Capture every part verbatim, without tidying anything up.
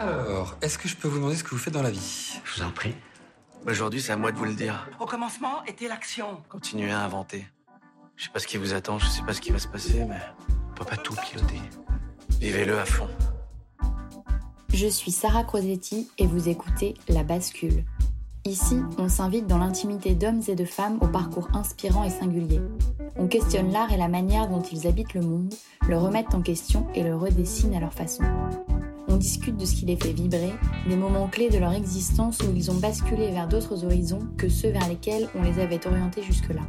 Alors, est-ce que je peux vous demander ce que vous faites dans la vie? Je vous en prie. Aujourd'hui, c'est à moi de vous le dire. Au commencement était l'action. Continuez à inventer. Je sais pas ce qui vous attend, je sais pas ce qui va se passer, mais on peut pas tout piloter. Vivez-le à fond. Je suis Sarah Crozetti et vous écoutez La Bascule. Ici, on s'invite dans l'intimité d'hommes et de femmes au parcours inspirant et singulier. On questionne l'art et la manière dont ils habitent le monde, le remettent en question et le redessinent à leur façon. On discute de ce qui les fait vibrer, des moments clés de leur existence où ils ont basculé vers d'autres horizons que ceux vers lesquels on les avait orientés jusque-là.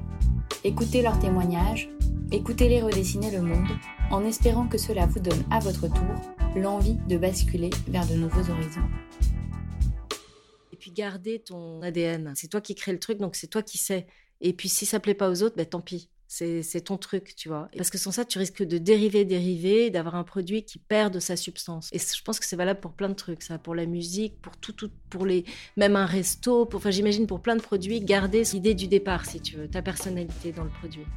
Écoutez leurs témoignages, écoutez-les redessiner le monde, en espérant que cela vous donne à votre tour l'envie de basculer vers de nouveaux horizons. Et puis garder ton A D N, c'est toi qui crée le truc, donc c'est toi qui sais. Et puis si ça plaît pas aux autres, ben tant pis. C'est, c'est ton truc, tu vois. Parce que sans ça, tu risques de dériver, dériver, d'avoir un produit qui perd de sa substance. Et je pense que c'est valable pour plein de trucs, ça. Pour la musique, pour tout, tout, pour les... Même un resto, pour, enfin, j'imagine pour plein de produits, garder l'idée du départ, si tu veux, ta personnalité dans le produit.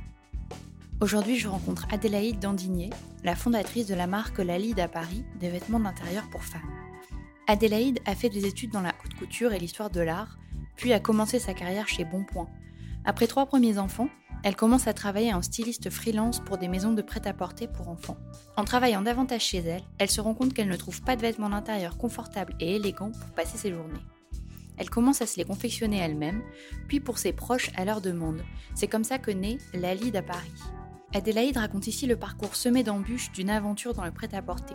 Aujourd'hui, je rencontre Adélaïde d'Andigné, la fondatrice de la marque Lalide à Paris, des vêtements d'intérieur pour femmes. Adélaïde a fait des études dans la haute couture et l'histoire de l'art, puis a commencé sa carrière chez Bonpoint. Après trois premiers enfants, elle commence à travailler en styliste freelance pour des maisons de prêt-à-porter pour enfants. En travaillant davantage chez elle, elle se rend compte qu'elle ne trouve pas de vêtements d'intérieur confortables et élégants pour passer ses journées. Elle commence à se les confectionner elle-même, puis pour ses proches à leur demande. C'est comme ça que naît Lalide à Paris. Adélaïde raconte ici le parcours semé d'embûches d'une aventure dans le prêt-à-porter.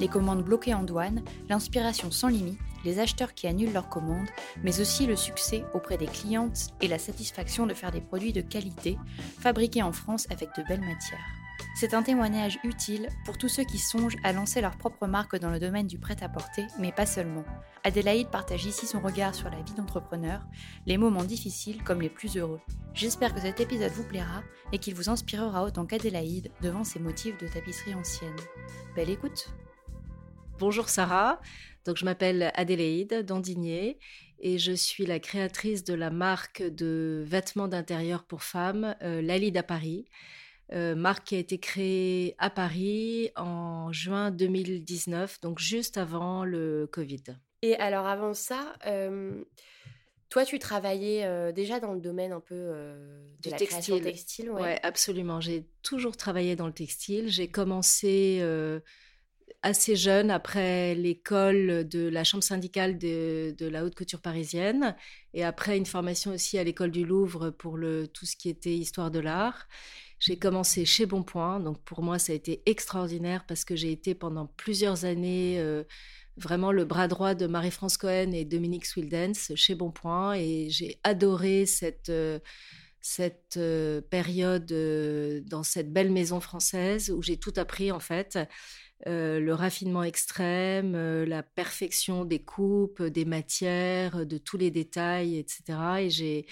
Les commandes bloquées en douane, l'inspiration sans limite, les acheteurs qui annulent leurs commandes, mais aussi le succès auprès des clientes et la satisfaction de faire des produits de qualité, fabriqués en France avec de belles matières. C'est un témoignage utile pour tous ceux qui songent à lancer leur propre marque dans le domaine du prêt-à-porter, mais pas seulement. Adélaïde partage ici son regard sur la vie d'entrepreneur, les moments difficiles comme les plus heureux. J'espère que cet épisode vous plaira et qu'il vous inspirera autant qu'Adélaïde devant ses motifs de tapisserie ancienne. Belle écoute! Bonjour Sarah, donc je m'appelle Adélaïde d'Andigné et je suis la créatrice de la marque de vêtements d'intérieur pour femmes, euh, Lalide à Paris. Euh, marque qui a été créée à Paris en juin deux mille dix-neuf, donc juste avant le Covid. Et alors avant ça, euh, toi tu travaillais euh, déjà dans le domaine un peu euh, de du la textile. création textile, ouais. Ouais, absolument, j'ai toujours travaillé dans le textile. J'ai commencé euh, assez jeune après l'école de la chambre syndicale de, de la haute couture parisienne et après une formation aussi à l'école du Louvre pour le, tout ce qui était histoire de l'art. J'ai commencé chez Bonpoint, donc pour moi ça a été extraordinaire parce que j'ai été pendant plusieurs années euh, vraiment le bras droit de Marie-France Cohen et Dominique Swildens chez Bonpoint et j'ai adoré cette, euh, cette euh, période euh, dans cette belle maison française où j'ai tout appris en fait, euh, le raffinement extrême, euh, la perfection des coupes, des matières, de tous les détails, et cetera. Et j'ai,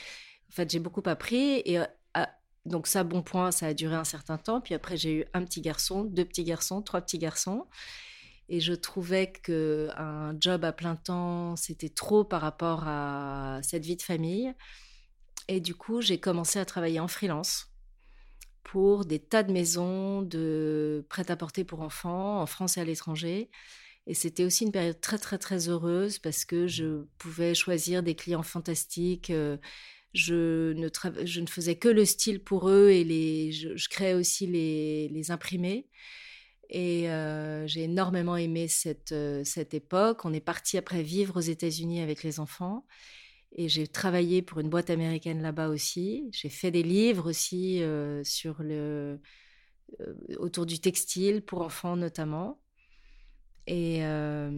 en fait, j'ai beaucoup appris et donc ça, Bonpoint, ça a duré un certain temps. Puis après, j'ai eu un petit garçon, deux petits garçons, trois petits garçons. Et je trouvais qu'un job à plein temps, c'était trop par rapport à cette vie de famille. Et du coup, j'ai commencé à travailler en freelance pour des tas de maisons de prêt-à-porter pour enfants, en France et à l'étranger. Et c'était aussi une période très, très, très heureuse parce que je pouvais choisir des clients fantastiques, euh, Je ne, tra... je ne faisais que le style pour eux et les... je... je créais aussi les, les imprimés. Et euh, j'ai énormément aimé cette, cette époque. On est parti après vivre aux États-Unis avec les enfants. Et j'ai travaillé pour une boîte américaine là-bas aussi. J'ai fait des livres aussi euh, sur le... euh, autour du textile, pour enfants notamment. Et, euh,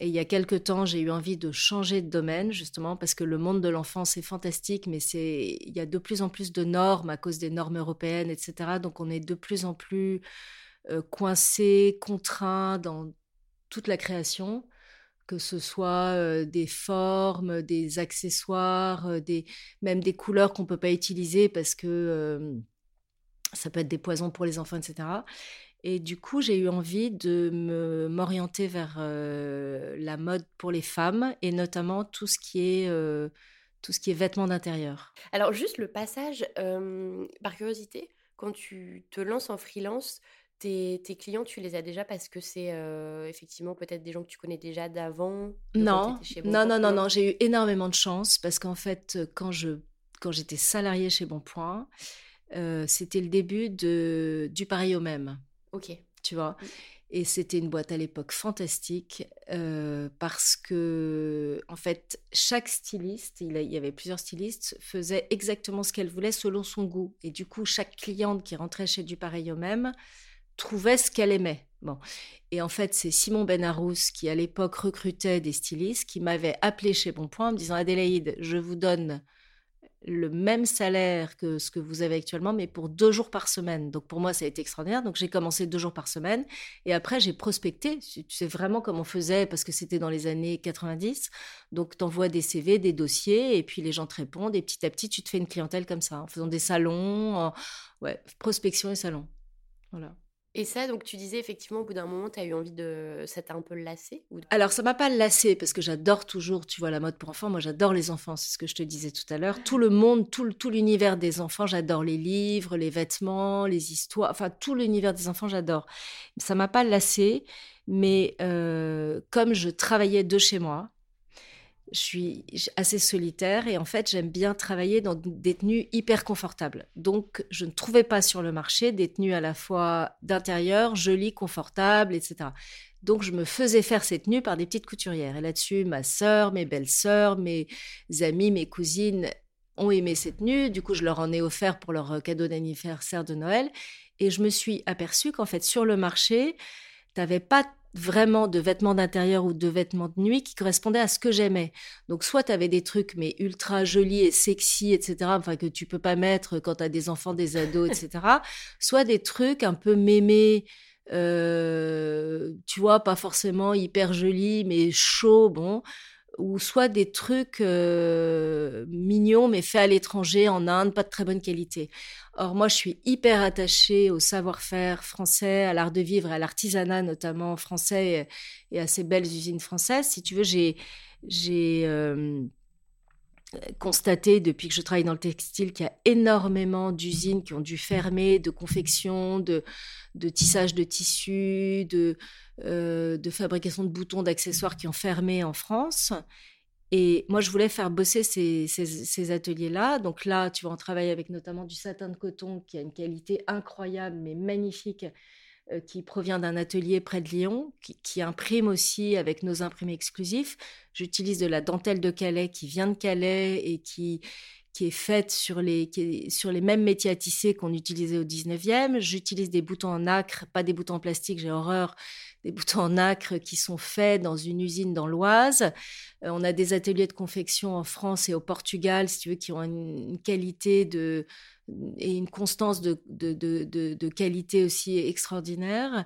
et il y a quelques temps, j'ai eu envie de changer de domaine, justement, parce que le monde de l'enfance est fantastique, mais c'est, il y a de plus en plus de normes à cause des normes européennes, et cetera. Donc, on est de plus en plus euh, coincé, contraint dans toute la création, que ce soit euh, des formes, des accessoires, euh, des, même des couleurs qu'on ne peut pas utiliser parce que euh, ça peut être des poisons pour les enfants, et cetera Et du coup, j'ai eu envie de me, m'orienter vers euh, la mode pour les femmes et notamment tout ce qui est, euh, tout ce qui est vêtements d'intérieur. Alors juste le passage, euh, par curiosité, quand tu te lances en freelance, Tes, tes clients, tu les as déjà parce que c'est euh, effectivement peut-être des gens que tu connais déjà d'avant. Non, chez non, non, non, non, j'ai eu énormément de chance parce qu'en fait, quand, je, quand j'étais salariée chez Bonpoint, euh, c'était le début de, du Dupareil au Même. Ok. Tu vois, oui. Et c'était une boîte à l'époque fantastique euh, parce que, en fait, chaque styliste, il, a, il y avait plusieurs stylistes, faisait exactement ce qu'elle voulait selon son goût. Et du coup, chaque cliente qui rentrait chez Dupareil au Même trouvait ce qu'elle aimait. Bon. Et en fait, c'est Simon Benarousse qui, à l'époque, recrutait des stylistes qui m'avait appelé chez Bonpoint en me disant « Adélaïde, je vous donne le même salaire que ce que vous avez actuellement, mais pour deux jours par semaine. » Donc, pour moi, ça a été extraordinaire. Donc, j'ai commencé deux jours par semaine. Et après, j'ai prospecté. Tu sais vraiment comment on faisait parce que c'était dans les années quatre-vingt-dix. Donc, tu envoies des C V, des dossiers et puis les gens te répondent. Et petit à petit, tu te fais une clientèle comme ça, en faisant des salons. En... Ouais, prospection et salons. Voilà. Et ça, donc tu disais effectivement, au bout d'un moment, tu as eu envie de... Ça t'a un peu lassée ou... Alors, ça m'a pas lassée, parce que j'adore toujours, tu vois, la mode pour enfants. Moi, j'adore les enfants, c'est ce que je te disais tout à l'heure. Tout le monde, tout, le, tout l'univers des enfants, j'adore les livres, les vêtements, les histoires. Enfin, tout l'univers des enfants, j'adore. Ça m'a pas lassée, mais euh, comme je travaillais de chez moi, je suis assez solitaire et en fait, j'aime bien travailler dans des tenues hyper confortables. Donc, je ne trouvais pas sur le marché des tenues à la fois d'intérieur, jolies, confortables, et cetera. Donc, je me faisais faire ces tenues par des petites couturières. Et là-dessus, ma sœur, mes belles-sœurs, mes amies, mes cousines ont aimé ces tenues. Du coup, je leur en ai offert pour leur cadeau d'anniversaire de Noël. Et je me suis aperçue qu'en fait, sur le marché, tu n'avais pas vraiment de vêtements d'intérieur ou de vêtements de nuit qui correspondaient à ce que j'aimais. Donc, soit tu avais des trucs, mais ultra jolis et sexy, et cetera, enfin, que tu peux pas mettre quand tu as des enfants, des ados, et cetera, soit des trucs un peu mémés, euh, tu vois, pas forcément hyper jolis, mais chauds, bon, ou soit des trucs euh, mignons, mais faits à l'étranger, en Inde, pas de très bonne qualité. Or, moi, je suis hyper attachée au savoir-faire français, à l'art de vivre, à l'artisanat notamment français et à ces belles usines françaises. Si tu veux, j'ai, j'ai euh, constaté, depuis que je travaille dans le textile, qu'il y a énormément d'usines qui ont dû fermer, de confection, de, de tissage de tissus, de, euh, de fabrication de boutons, d'accessoires qui ont fermé en France. Et moi, je voulais faire bosser ces, ces, ces ateliers-là. Donc là, tu vois, on travaille avec notamment du satin de coton qui a une qualité incroyable, mais magnifique, euh, qui provient d'un atelier près de Lyon, qui, qui imprime aussi avec nos imprimés exclusifs. J'utilise de la dentelle de Calais qui vient de Calais et qui, qui est faite sur les, qui est, sur les mêmes métiers à tisser qu'on utilisait au dix-neuvième. J'utilise des boutons en nacre, pas des boutons en plastique, j'ai horreur. Des boutons en nacre qui sont faits dans une usine dans l'Oise. Euh, on a des ateliers de confection en France et au Portugal, si tu veux, qui ont une, une qualité de, et une constance de, de, de, de, de qualité aussi extraordinaire.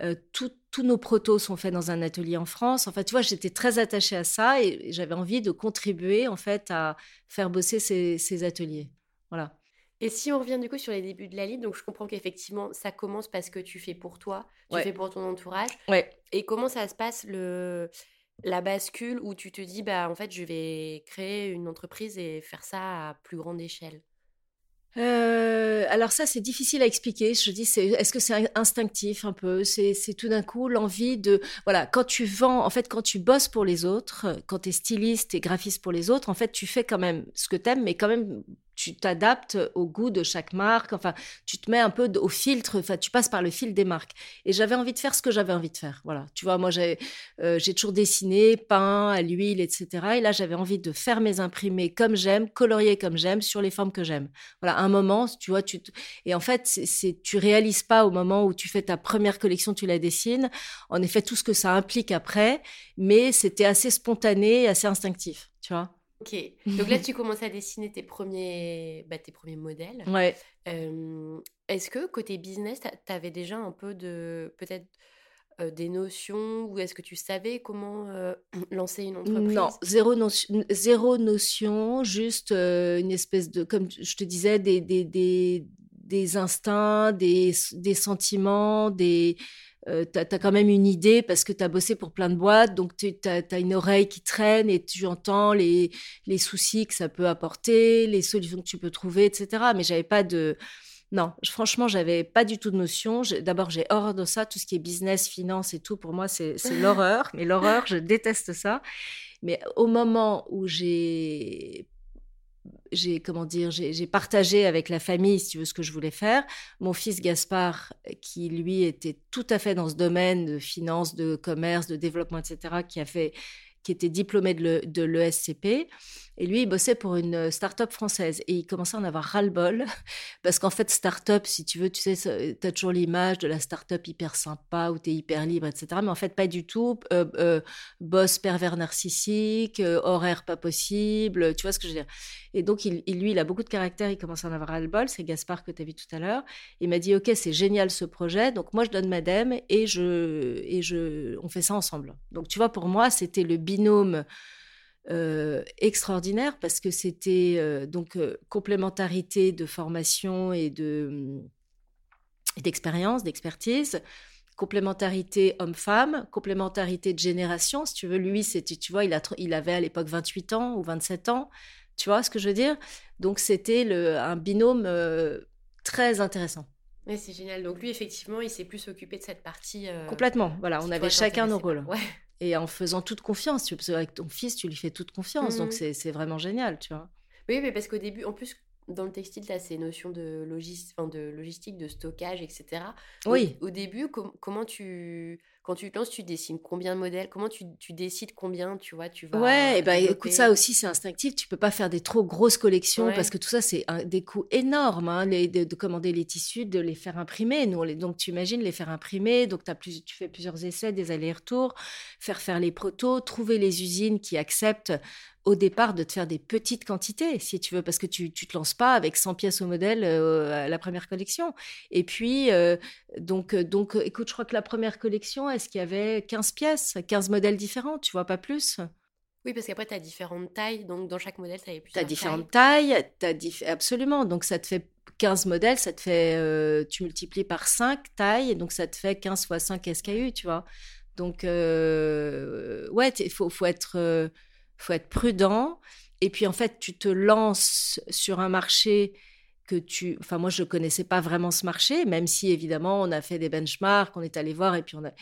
Euh, tout, tous nos protos sont faits dans un atelier en France. Enfin, tu vois, j'étais très attachée à ça et, et j'avais envie de contribuer, en fait, à faire bosser ces, ces ateliers. Voilà. Et si on revient du coup sur les débuts de Lalide, donc je comprends qu'effectivement ça commence parce que tu fais pour toi, tu ouais. fais pour ton entourage. Ouais. Et comment ça se passe le la bascule où tu te dis bah en fait je vais créer une entreprise et faire ça à plus grande échelle. Euh, alors ça c'est difficile à expliquer. Je dis c'est est-ce que c'est instinctif un peu, c'est c'est tout d'un coup l'envie de voilà quand tu vends en fait quand tu bosses pour les autres, quand t'es styliste et graphiste pour les autres en fait tu fais quand même ce que t'aimes mais quand même tu t'adaptes au goût de chaque marque. Enfin tu te mets un peu au filtre. Enfin tu passes par le fil des marques. Et j'avais envie de faire ce que j'avais envie de faire. Voilà tu vois moi j'ai euh, j'ai toujours dessiné, peint à l'huile et cetera. Et là j'avais envie de faire mes imprimés comme j'aime, colorier comme j'aime, sur les formes que j'aime. Voilà. Un moment, tu vois, tu te... et en fait, c'est, c'est, tu réalises pas au moment où tu fais ta première collection, tu la dessines. En effet, tout ce que ça implique après, mais c'était assez spontané, assez instinctif, tu vois. Ok. Donc là, tu commences à dessiner tes premiers, bah, tes premiers modèles. Ouais. Euh, est-ce que côté business, t'avais déjà un peu de, peut-être. Euh, des notions ou est-ce que tu savais comment euh, lancer une entreprise ? Non, zéro, no- zéro notion, juste euh, une espèce de, comme je te disais, des, des, des, des instincts, des, des sentiments, des... Euh, t'as, t'as quand même une idée parce que t'as bossé pour plein de boîtes, donc t'as, t'as une oreille qui traîne et tu entends les, les soucis que ça peut apporter, les solutions que tu peux trouver, et cetera. Mais j'avais pas de... Non, je, franchement, j'avais pas du tout de notion. Je, d'abord, j'ai horreur de ça, tout ce qui est business, finance et tout. Pour moi, c'est, c'est l'horreur. Mais l'horreur, je déteste ça. Mais au moment où j'ai, j'ai comment dire, j'ai, j'ai partagé avec la famille, si tu veux, ce que je voulais faire, mon fils Gaspard, qui lui était tout à fait dans ce domaine de finance, de commerce, de développement, et cetera, qui a fait qui était diplômé de, le, de l'E S C P. Et lui, il bossait pour une start-up française. Et il commençait à en avoir ras-le-bol. Parce qu'en fait, start-up, si tu veux, tu sais, tu as toujours l'image de la start-up hyper sympa, où tu es hyper libre, et cetera. Mais en fait, pas du tout. Euh, euh, boss pervers narcissique, euh, horaire pas possible, tu vois ce que je veux dire. Et donc, il, il, lui, il a beaucoup de caractère. Il commence à en avoir ras-le-bol. C'est Gaspard que tu as vu tout à l'heure. Il m'a dit, OK, c'est génial ce projet. Donc, moi, je donne ma dème et, je, et je, on fait ça ensemble. Donc, tu vois, pour moi, c'était le business. binôme euh, extraordinaire parce que c'était euh, donc euh, complémentarité de formation et de et d'expérience, d'expertise, complémentarité homme-femme, complémentarité de génération. Si tu veux, lui, c'était, tu vois, il a il avait à l'époque vingt-huit ans ou vingt-sept ans, tu vois ce que je veux dire. Donc c'était le, un binôme euh, très intéressant. Oui, c'est génial. Donc lui, effectivement, il s'est plus occupé de cette partie. Euh, Complètement. Voilà, on avait chacun nos rôles. Ouais. Et en faisant toute confiance, tu, parce qu'avec ton fils, tu lui fais toute confiance, mmh. donc c'est, c'est vraiment génial, tu vois. Oui, mais parce qu'au début, en plus, dans le textile, tu as ces notions de, logis, enfin, de logistique, de stockage, et cetera. Donc, oui. Au début, com- comment tu... Quand tu te lances, tu dessines combien de modèles ? Comment tu, tu décides combien, tu vois, tu vas... Ouais, et ben, écoute, ça aussi, c'est instinctif. Tu ne peux pas faire des trop grosses collections ouais. parce que tout ça, c'est un, des coûts énormes. Hein, les, de, de commander les tissus, de les faire imprimer. Nous, on les, donc, tu imagines les faire imprimer. Donc, t'as plus, tu fais plusieurs essais, des allers-retours, faire faire les protos, trouver les usines qui acceptent au départ de te faire des petites quantités, si tu veux, parce que tu ne te lances pas avec cent pièces au modèle euh, à la première collection. Et puis, euh, donc, donc, écoute, je crois que la première collection... Est-ce qu'il y avait quinze pièces, quinze modèles différents, tu vois, pas plus ? Oui, parce qu'après, tu as différentes tailles, donc dans chaque modèle, tu as plusieurs tailles. Tu as différentes tailles, tailles dif... absolument. Donc, ça te fait quinze modèles, ça te fait, euh, tu multiplies par cinq tailles, donc ça te fait quinze fois cinq S K U, tu vois. Donc, euh, ouais, il faut, faut, euh, faut être prudent. Et puis, en fait, tu te lances sur un marché... que tu... Enfin, moi, je ne connaissais pas vraiment ce marché, même si, évidemment, on a fait des benchmarks, on est allé voir, et puis on a...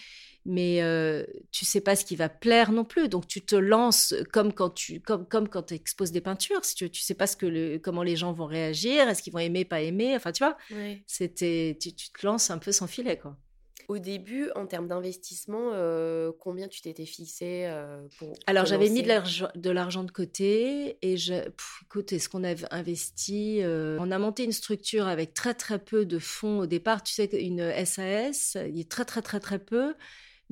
Mais euh, tu ne sais pas ce qui va plaire non plus. Donc, tu te lances comme quand tu comme, comme quand exposes des peintures. Si tu ne tu sais pas ce que le, comment les gens vont réagir, est-ce qu'ils vont aimer, pas aimer. Enfin, tu vois, oui. C'était, tu, tu te lances un peu sans filet, quoi. Au début, en termes d'investissement, euh, combien tu t'étais fixé euh, pour Alors, j'avais mis de l'argent, de l'argent de côté. Et je, pff, écoute, est-ce qu'on avait investi euh, On a monté une structure avec très, très peu de fonds au départ. Tu sais, une S A S, il y a très, très, très, très peu.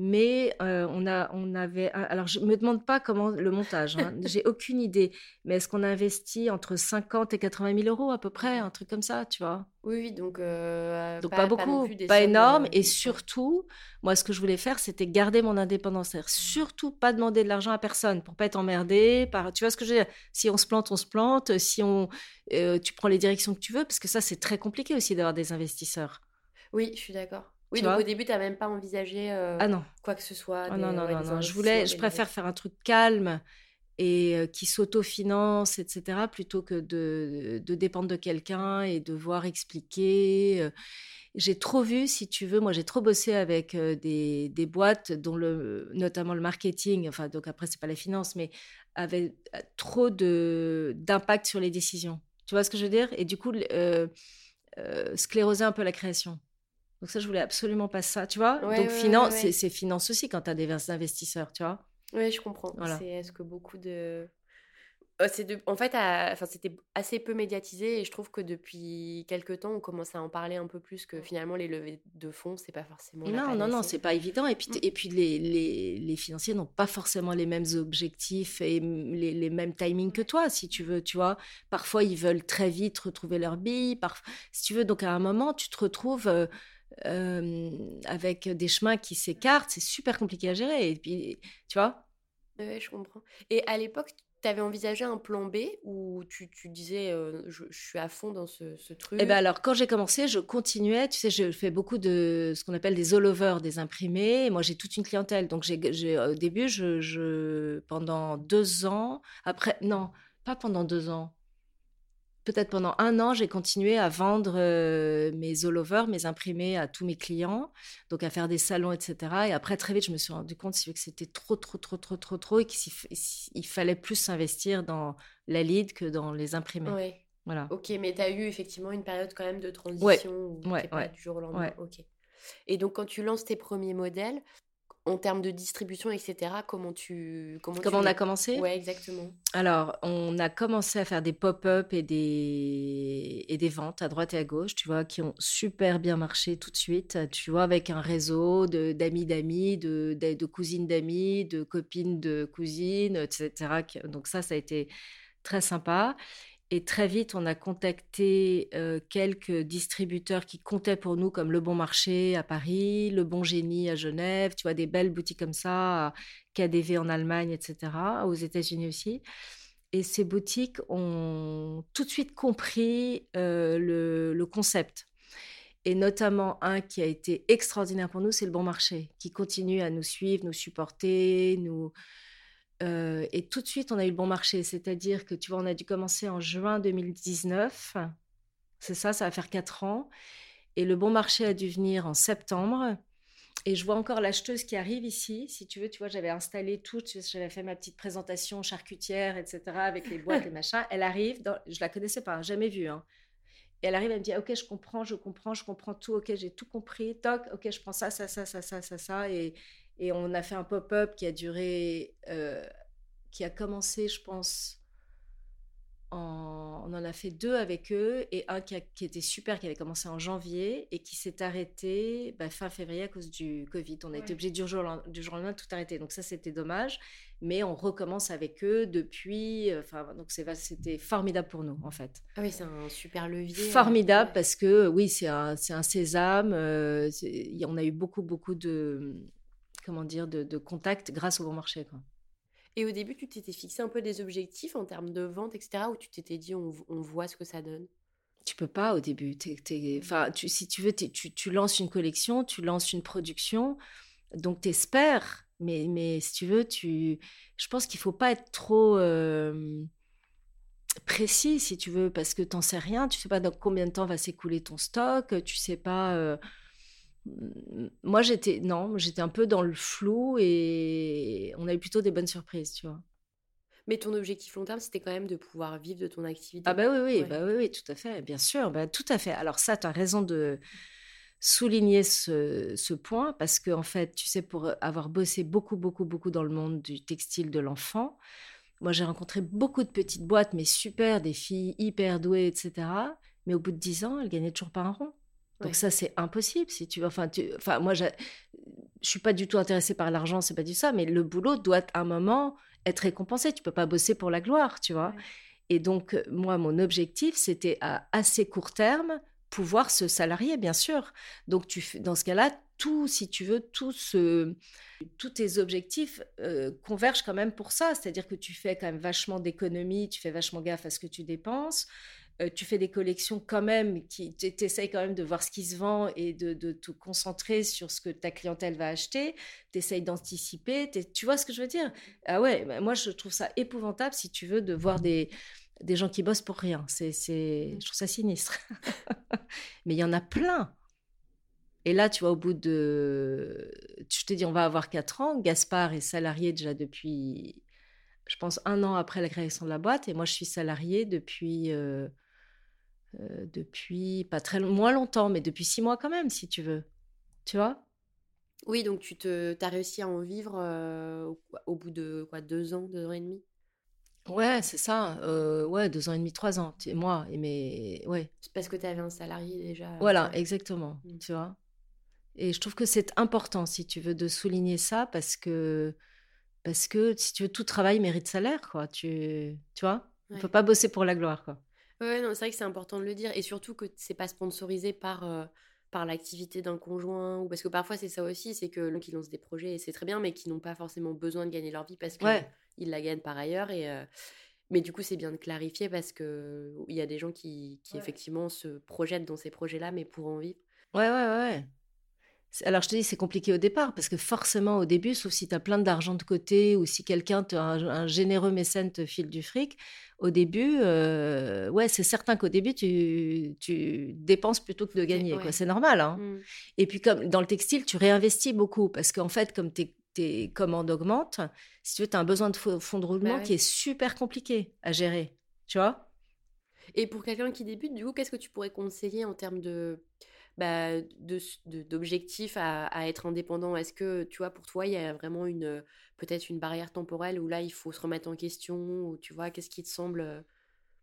Mais euh, on, a, on avait... Alors, je ne me demande pas comment le montage. Hein, j'ai aucune idée. Mais est-ce qu'on a investi entre cinquante et quatre-vingt mille euros à peu près, un truc comme ça, tu vois ? Oui, oui, donc, euh, donc pas, pas beaucoup, pas, pas énorme. De... Et surtout, moi, ce que je voulais faire, c'était garder mon indépendance. C'est-à-dire surtout pas demander de l'argent à personne pour ne pas être emmerdé. Par... Tu vois ce que je veux dire ? Si on se plante, on se plante. Si on, euh, tu prends les directions que tu veux, parce que ça, c'est très compliqué aussi d'avoir des investisseurs. Oui, je suis d'accord. Oui, tu donc vois. Au début, tu n'as même pas envisagé euh, ah non. quoi que ce soit. Des, ah non, non, ouais, non, non. Je, voulais, je préfère faire un truc calme et euh, qui s'autofinance, et cetera, plutôt que de, de dépendre de quelqu'un et devoir expliquer. J'ai trop vu, si tu veux, moi j'ai trop bossé avec euh, des, des boîtes, dont le, notamment le marketing, enfin, donc après, ce n'est pas la finance, mais avait trop de, d'impact sur les décisions. Tu vois ce que je veux dire ? Et du coup, euh, euh, scléroser un peu la création. Donc ça, je voulais absolument pas ça, tu vois. Ouais, Donc ouais, finance, ouais, ouais. C'est, c'est finance aussi quand tu as des investisseurs, tu vois. Oui, je comprends. Voilà. C'est ce que beaucoup de... C'est de... En fait, à... enfin, c'était assez peu médiatisé et je trouve que depuis quelques temps, on commence à en parler un peu plus que finalement les levées de fonds, c'est pas forcément... Non, non, non, c'est pas évident. Et puis, t... et puis les, les, les financiers n'ont pas forcément les mêmes objectifs et les, les mêmes timings que toi, si tu veux, tu vois. Parfois, ils veulent très vite retrouver leur bille. Parf... Si tu veux, donc à un moment, tu te retrouves... Euh... Euh, avec des chemins qui s'écartent, c'est super compliqué à gérer. Et puis, tu vois ? Oui, je comprends. Et à l'époque, tu avais envisagé un plan B ou tu, tu disais euh, je, je suis à fond dans ce, ce truc ? Eh bien, alors, quand j'ai commencé, je continuais. Tu sais, je fais beaucoup de ce qu'on appelle des all-over, des imprimés. Et moi, j'ai toute une clientèle. Donc, j'ai, j'ai, au début, je, je, pendant deux ans, après, non, pas pendant deux ans. peut-être pendant un an, j'ai continué à vendre euh, mes all-over, mes imprimés à tous mes clients, donc à faire des salons, et cetera. Et après, très vite, je me suis rendu compte que c'était trop, trop, trop, trop, trop, trop et qu'il fallait plus s'investir dans Lalide que dans les imprimés. Oui. Voilà. Ok, mais tu as eu effectivement une période quand même de transition ouais. où ouais, pas ouais. du jour au lendemain. Ouais. Ok. Et donc, quand tu lances tes premiers modèles, en termes de distribution, et cetera, comment tu... Comment, comment tu... on a commencé ? Oui, exactement. Alors, on a commencé à faire des pop-up et des... et des ventes à droite et à gauche, tu vois, qui ont super bien marché tout de suite, tu vois, avec un réseau de, d'amis d'amis, de, de, de cousines d'amis, de copines de cousines, et cetera. Donc ça, ça a été très sympa. Et très vite, on a contacté euh, quelques distributeurs qui comptaient pour nous, comme Le Bon Marché à Paris, Le Bon Génie à Genève, tu vois, des belles boutiques comme ça, K D V en Allemagne, et cetera, aux États-Unis aussi. Et ces boutiques ont tout de suite compris euh, le, le concept. Et notamment un qui a été extraordinaire pour nous, c'est Le Bon Marché, qui continue à nous suivre, nous supporter, nous... Euh, et tout de suite, on a eu Le Bon Marché. C'est-à-dire que, tu vois, on a dû commencer en juin deux mille dix-neuf. C'est ça, ça va faire quatre ans. Et Le Bon Marché a dû venir en septembre. Et je vois encore l'acheteuse qui arrive ici. Si tu veux, tu vois, j'avais installé tout. J'avais fait ma petite présentation charcutière, et cetera, avec les boîtes et machin. Elle arrive, dans... je ne la connaissais pas, jamais vue. Hein. Et elle arrive, elle me dit, ah, OK, je comprends, je comprends, je comprends tout. OK, j'ai tout compris. Toc, OK, je prends ça, ça, ça, ça, ça, ça, ça. Et... Et on a fait un pop-up qui a duré, euh, qui a commencé, je pense, en, on en a fait deux avec eux et un qui, a, qui était super, qui avait commencé en janvier et qui s'est arrêté bah, fin février à cause du Covid. On a ouais. été obligés du jour, du jour au lendemain de tout arrêter. Donc ça, c'était dommage, mais on recommence avec eux depuis. Enfin, donc c'est, c'était formidable pour nous, en fait. Ah oui, c'est un super levier. Formidable ouais. parce que oui, c'est un, c'est un sésame. Euh, c'est, on a eu beaucoup, beaucoup de comment dire, de, de contact grâce au Bon Marché. Quoi. Et au début, tu t'étais fixé un peu des objectifs en termes de vente, et cetera, ou tu t'étais dit, on, on voit ce que ça donne ? Tu peux pas au début. T'es, t'es, tu, si tu veux, tu, tu lances une collection, tu lances une production, donc t'espères, mais, mais si tu veux, tu, je pense qu'il faut pas être trop... Euh... précis, si tu veux, parce que t'en sais rien, tu sais pas dans combien de temps va s'écouler ton stock, tu sais pas... Euh... Moi, j'étais non, j'étais un peu dans le flou et on a eu plutôt des bonnes surprises, tu vois. Mais ton objectif long terme, c'était quand même de pouvoir vivre de ton activité. Ah bah oui, oui, ouais. bah oui, oui, tout à fait, bien sûr, bah tout à fait. Alors ça, tu as raison de souligner ce, ce point parce que en fait, tu sais, pour avoir bossé beaucoup, beaucoup, beaucoup dans le monde du textile de l'enfant, moi, j'ai rencontré beaucoup de petites boîtes, mais super, des filles hyper douées, et cetera. Mais au bout de dix ans, elles gagnaient toujours pas un rond. Donc ouais. ça, c'est impossible, si tu veux. Enfin, tu... enfin moi, je ne suis pas du tout intéressée par l'argent, c'est pas du ça, mais le boulot doit à un moment être récompensé. Tu ne peux pas bosser pour la gloire, tu vois. Ouais. Et donc, moi, mon objectif, c'était à assez court terme, pouvoir se salarier, bien sûr. Donc, tu... dans ce cas-là, tout, si tu veux, tout ce... tous tes objectifs euh, convergent quand même pour ça. C'est-à-dire que tu fais quand même vachement d'économies, tu fais vachement gaffe à ce que tu dépenses. Euh, tu fais des collections quand même, qui, t'essayes quand même de voir ce qui se vend et de, de te concentrer sur ce que ta clientèle va acheter, t'essayes d'anticiper, tu vois ce que je veux dire ? Ah ouais, bah moi je trouve ça épouvantable si tu veux de voir des, des gens qui bossent pour rien, c'est, c'est, je trouve ça sinistre. Mais il y en a plein. Et là tu vois au bout de, je te dis on va avoir quatre ans, Gaspard est salarié déjà depuis, je pense un an après la création de la boîte et moi je suis salariée depuis... Euh... Euh, depuis pas très long, moins longtemps mais depuis six mois quand même si tu veux tu vois oui donc tu te, t'as réussi à en vivre euh, au, au bout de quoi deux ans deux ans et demi ouais c'est ça euh, ouais deux ans et demi trois ans et moi et mes ouais c'est parce que t'avais un salarié déjà voilà exactement mmh. tu vois et je trouve que c'est important si tu veux de souligner ça parce que parce que si tu veux tout travail mérite salaire quoi tu tu vois ouais. on peut pas bosser pour la gloire quoi. Oui, non, c'est vrai que c'est important de le dire et surtout que c'est pas sponsorisé par, euh, par l'activité d'un conjoint ou parce que parfois c'est ça aussi, c'est que donc ils lancent des projets et c'est très bien mais qui n'ont pas forcément besoin de gagner leur vie parce qu'ils ouais. la gagnent par ailleurs et euh, mais du coup c'est bien de clarifier parce que il y a des gens qui, qui ouais. effectivement se projettent dans ces projets-là mais pour en vivre. Ouais ouais ouais. Alors, je te dis, c'est compliqué au départ, parce que forcément, au début, sauf si tu as plein d'argent de côté ou si quelqu'un, te, un, un généreux mécène te file du fric, au début, euh, ouais, c'est certain qu'au début, tu, tu dépenses plutôt que de gagner. Ouais. Quoi. C'est normal. Hein. Mmh. Et puis, comme dans le textile, tu réinvestis beaucoup, parce qu'en fait, comme t'es tes commandes augmentent, si tu veux, tu as un besoin de fonds de roulement bah ouais. qui est super compliqué à gérer, tu vois. Et pour quelqu'un qui débute, du coup, qu'est-ce que tu pourrais conseiller en termes de, bah, de, de, d'objectifs à, à être indépendant ? Est-ce que, tu vois, pour toi, il y a vraiment une, peut-être une barrière temporelle où là, il faut se remettre en question ou, tu vois, qu'est-ce qui te semble ?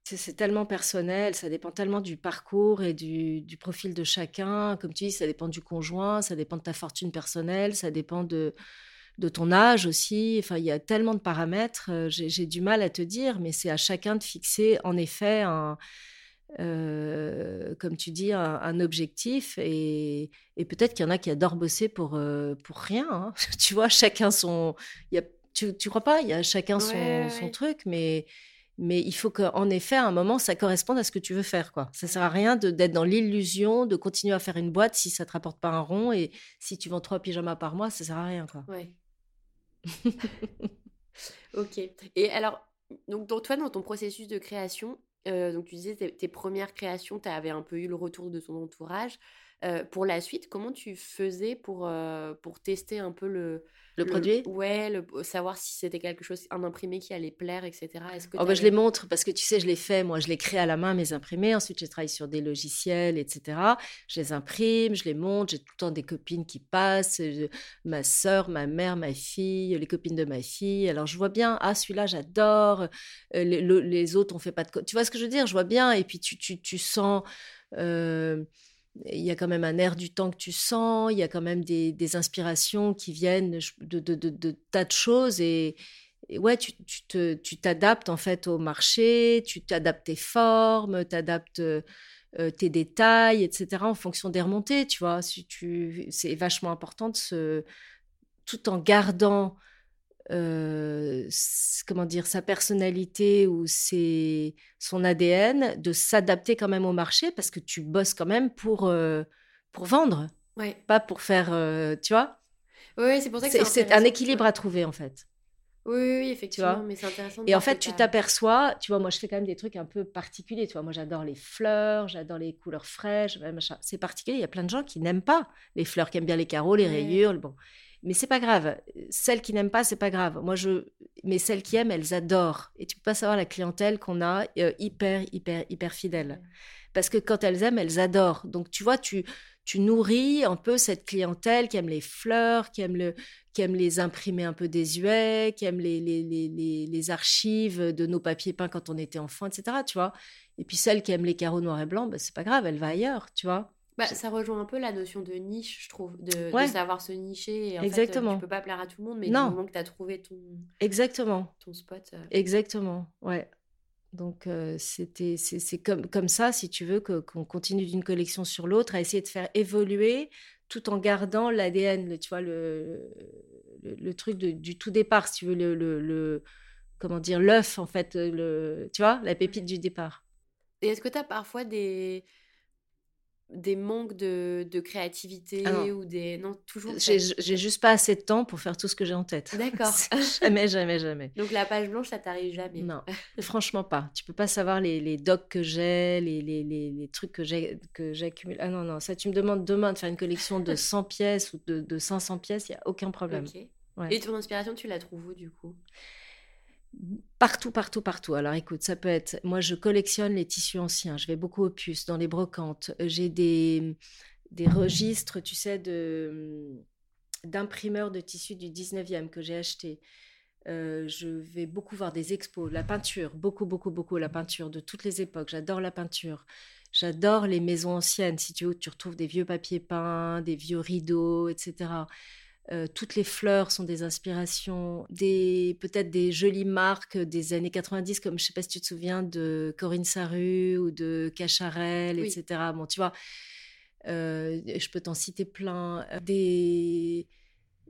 C'est, c'est tellement personnel, ça dépend tellement du parcours et du, du profil de chacun. Comme tu dis, ça dépend du conjoint, ça dépend de ta fortune personnelle, ça dépend de... de ton âge aussi, enfin, il y a tellement de paramètres, j'ai, j'ai du mal à te dire, mais c'est à chacun de fixer, en effet, un, euh, comme tu dis, un, un objectif, et, et peut-être qu'il y en a qui adorent bosser pour, euh, pour rien, hein. Tu vois, chacun son... Y a, tu, tu crois pas ? Il y a chacun son, ouais, son ouais. truc, mais, mais il faut qu'en effet, à un moment, ça corresponde à ce que tu veux faire, quoi. Ça sert à rien de, d'être dans l'illusion, de continuer à faire une boîte si ça te rapporte pas un rond, et si tu vends trois pyjamas par mois, ça sert à rien, quoi. Ouais. Ok. Et alors, donc dans, toi, dans ton processus de création, euh, donc tu disais tes, tes premières créations, tu avais un peu eu le retour de ton entourage. Euh, pour la suite, comment tu faisais pour euh, pour tester un peu le le, le produit ? Ouais, le, savoir si c'était quelque chose, un imprimé qui allait plaire, et cetera. Est-ce que oh bah je les montre parce que tu sais, je les fais. Moi, je les crée à la main mes imprimés. Ensuite, je travaille sur des logiciels, et cetera. Je les imprime, je les montre. J'ai tout le temps des copines qui passent, je, ma sœur, ma mère, ma fille, les copines de ma fille. Alors, je vois bien. Ah, celui-là, j'adore. Euh, le, le, les autres, on fait pas de. Co- tu vois ce que je veux dire ? Je vois bien. Et puis, tu tu tu sens. Euh, Il y a quand même un air du temps que tu sens, il y a quand même des, des inspirations qui viennent de, de, de, de tas de choses. Et, et ouais, tu, tu, te, tu t'adaptes en fait au marché, tu t'adaptes tes formes, tu adaptes euh, tes détails, et cetera en fonction des remontées, tu vois. Si tu, c'est vachement important de se... Tout en gardant euh, comment dire, sa personnalité ou ses, son A D N, de s'adapter quand même au marché parce que tu bosses quand même pour, euh, pour vendre, ouais. Pas pour faire, euh, tu vois. Oui, c'est pour ça que c'est, c'est, c'est un équilibre à trouver en fait. Oui, oui, oui, effectivement, mais c'est intéressant. Et en fait, tu t'aperçois, tu vois, moi, je fais quand même des trucs un peu particuliers, tu vois. Moi, j'adore les fleurs, j'adore les couleurs fraîches, machin. C'est particulier, il y a plein de gens qui n'aiment pas les fleurs, qui aiment bien les carreaux, les ouais. rayures, bon. Mais c'est pas grave. Celles qui n'aiment pas, c'est pas grave. Moi, je... Mais celles qui aiment, elles adorent. Et tu peux pas savoir la clientèle qu'on a euh, hyper, hyper, hyper fidèle. Ouais. Parce que quand elles aiment, elles adorent. Donc, tu vois, tu... tu nourris un peu cette clientèle qui aime les fleurs, qui aime, le, qui aime les imprimés un peu désuets, qui aime les, les, les, les, les archives de nos papiers peints quand on était enfant, et cetera. Tu vois. Et puis celle qui aime les carreaux noirs et blancs, bah, c'est pas grave, elle va ailleurs, tu vois. Bah, ça rejoint un peu la notion de niche, je trouve, de, ouais. de savoir se nicher. Et en Exactement. Fait, tu peux pas plaire à tout le monde, mais non. Du moment que tu as trouvé ton, Exactement. Ton spot. Euh... Exactement, ouais. Donc, euh, c'était, c'est, c'est comme, comme ça, si tu veux, que, qu'on continue d'une collection sur l'autre, à essayer de faire évoluer tout en gardant l'A D N, le, tu vois, le, le, le truc de, du tout départ, si tu veux, le, le, le, comment dire, l'œuf, en fait, le, tu vois, la pépite du départ. Et est-ce que tu as parfois des... des manques de, de créativité ah ou des... Non, toujours... J'ai, j'ai juste pas assez de temps pour faire tout ce que j'ai en tête. D'accord. jamais, jamais, jamais. Donc, la page blanche, ça t'arrive jamais. Non, franchement pas. Tu peux pas savoir les, les docs que j'ai, les, les, les, les trucs que, j'ai, que j'accumule. Ah non, non, ça, tu me demandes demain de faire une collection de cent pièces ou de, de cinq cents pièces, il n'y a aucun problème. Okay. Ouais. Et ton inspiration, tu la trouves où, du coup ? Partout, partout, partout. Alors écoute, ça peut être... Moi, je collectionne les tissus anciens. Je vais beaucoup aux puces, dans les brocantes. J'ai des, des registres, tu sais, de, d'imprimeurs de tissus du dix-neuvième que j'ai achetés. Euh, je vais beaucoup voir des expos. La peinture, beaucoup, beaucoup, beaucoup. La peinture de toutes les époques. J'adore la peinture. J'adore les maisons anciennes. Si tu veux, tu retrouves des vieux papiers peints, des vieux rideaux, et cetera Euh, toutes les fleurs sont des inspirations, des, peut-être des jolies marques des années quatre-vingt-dix, comme je ne sais pas si tu te souviens de Corinne Saru ou de Cacharel, oui. et cetera. Bon, tu vois, euh, je peux t'en citer plein. Des,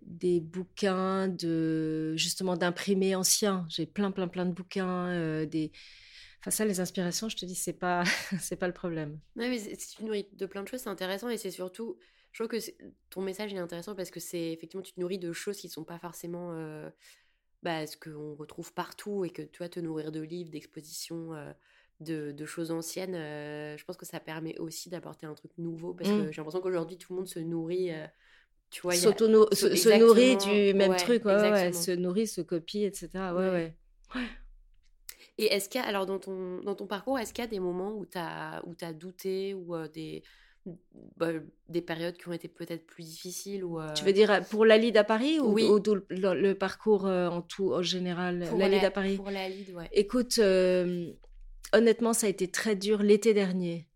des bouquins de, justement d'imprimés anciens. J'ai plein, plein, plein de bouquins, euh, des... Enfin, ça, les inspirations, je te dis, c'est pas, c'est pas le problème. Non, mais si tu nourris de plein de choses, c'est intéressant et c'est surtout... je trouve que c'est... ton message il est intéressant parce que c'est effectivement tu te nourris de choses qui ne sont pas forcément euh, bah, ce qu'on retrouve partout, et que tu vois, te nourrir de livres, d'expositions, euh, de, de choses anciennes, euh, je pense que ça permet aussi d'apporter un truc nouveau, parce mmh. que j'ai l'impression qu'aujourd'hui tout le monde se nourrit euh, tu vois, S'autono- a... se, se nourrit du même ouais, truc, ouais, ouais, se nourrit, se copie, et cetera. Ouais, ouais. ouais. ouais. Et est-ce qu'il y a, alors dans ton, dans ton parcours, est-ce qu'il y a des moments où tu as où tu as douté, ou euh, des, bah, des périodes qui ont été peut-être plus difficiles ou, euh... Tu veux dire pour Lalide à Paris ou, oui. ou, ou le, le parcours en tout, en général, pour Lalide la, à Paris? Pour Lalide, ouais. Écoute, euh, honnêtement, ça a été très dur l'été dernier.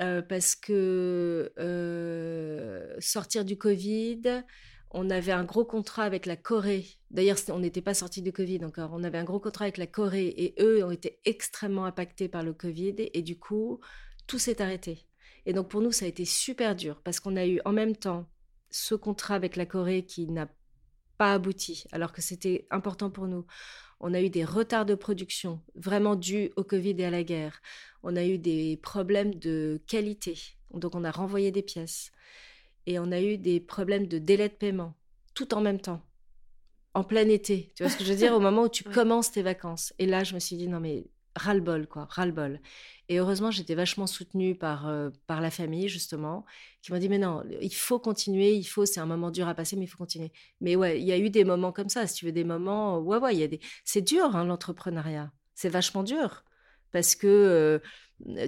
Euh, parce que euh, sortir du Covid, on avait un gros contrat avec la Corée. D'ailleurs, on n'était pas sortis du Covid encore. On avait un gros contrat avec la Corée, et eux ont été extrêmement impactés par le Covid. Et, et du coup, tout s'est arrêté. Et donc, pour nous, ça a été super dur parce qu'on a eu en même temps ce contrat avec la Corée qui n'a pas abouti, alors que c'était important pour nous. On a eu des retards de production, vraiment dus au Covid et à la guerre. On a eu des problèmes de qualité, donc on a renvoyé des pièces. Et on a eu des problèmes de délai de paiement, tout en même temps, en plein été. Tu vois ce que je veux dire? Au moment où tu ouais. commences tes vacances. Et là, je me suis dit, non mais ras-le-bol, quoi, ras-le-bol. Et heureusement, j'étais vachement soutenue par, euh, par la famille, justement, qui m'ont dit, mais non, il faut continuer, il faut, c'est un moment dur à passer, mais il faut continuer. Mais ouais, il y a eu des moments comme ça, si tu veux, des moments... Ouais, ouais, il y a des... C'est dur, hein, l'entrepreneuriat. C'est vachement dur. Parce que... Euh,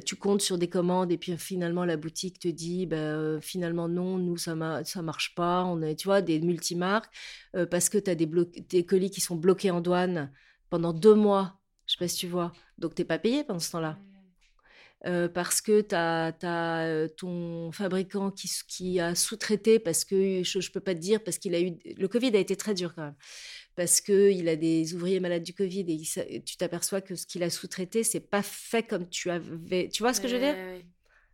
tu comptes sur des commandes et puis finalement la boutique te dit ben, finalement non, nous ça, ma- ça marche pas, on a, tu vois, des multimarques euh, parce que tu as des, blo- des colis qui sont bloqués en douane pendant deux mois, je sais pas si tu vois, donc t'es pas payé pendant ce temps-là. Euh, parce que tu as ton fabricant qui, qui a sous-traité parce que, je ne peux pas te dire, parce qu'il a eu... Le Covid a été très dur quand même, parce qu'il a des ouvriers malades du Covid et il, tu t'aperçois que ce qu'il a sous-traité, ce n'est pas fait comme tu avais... Tu vois ce que ouais, je veux dire? Ouais,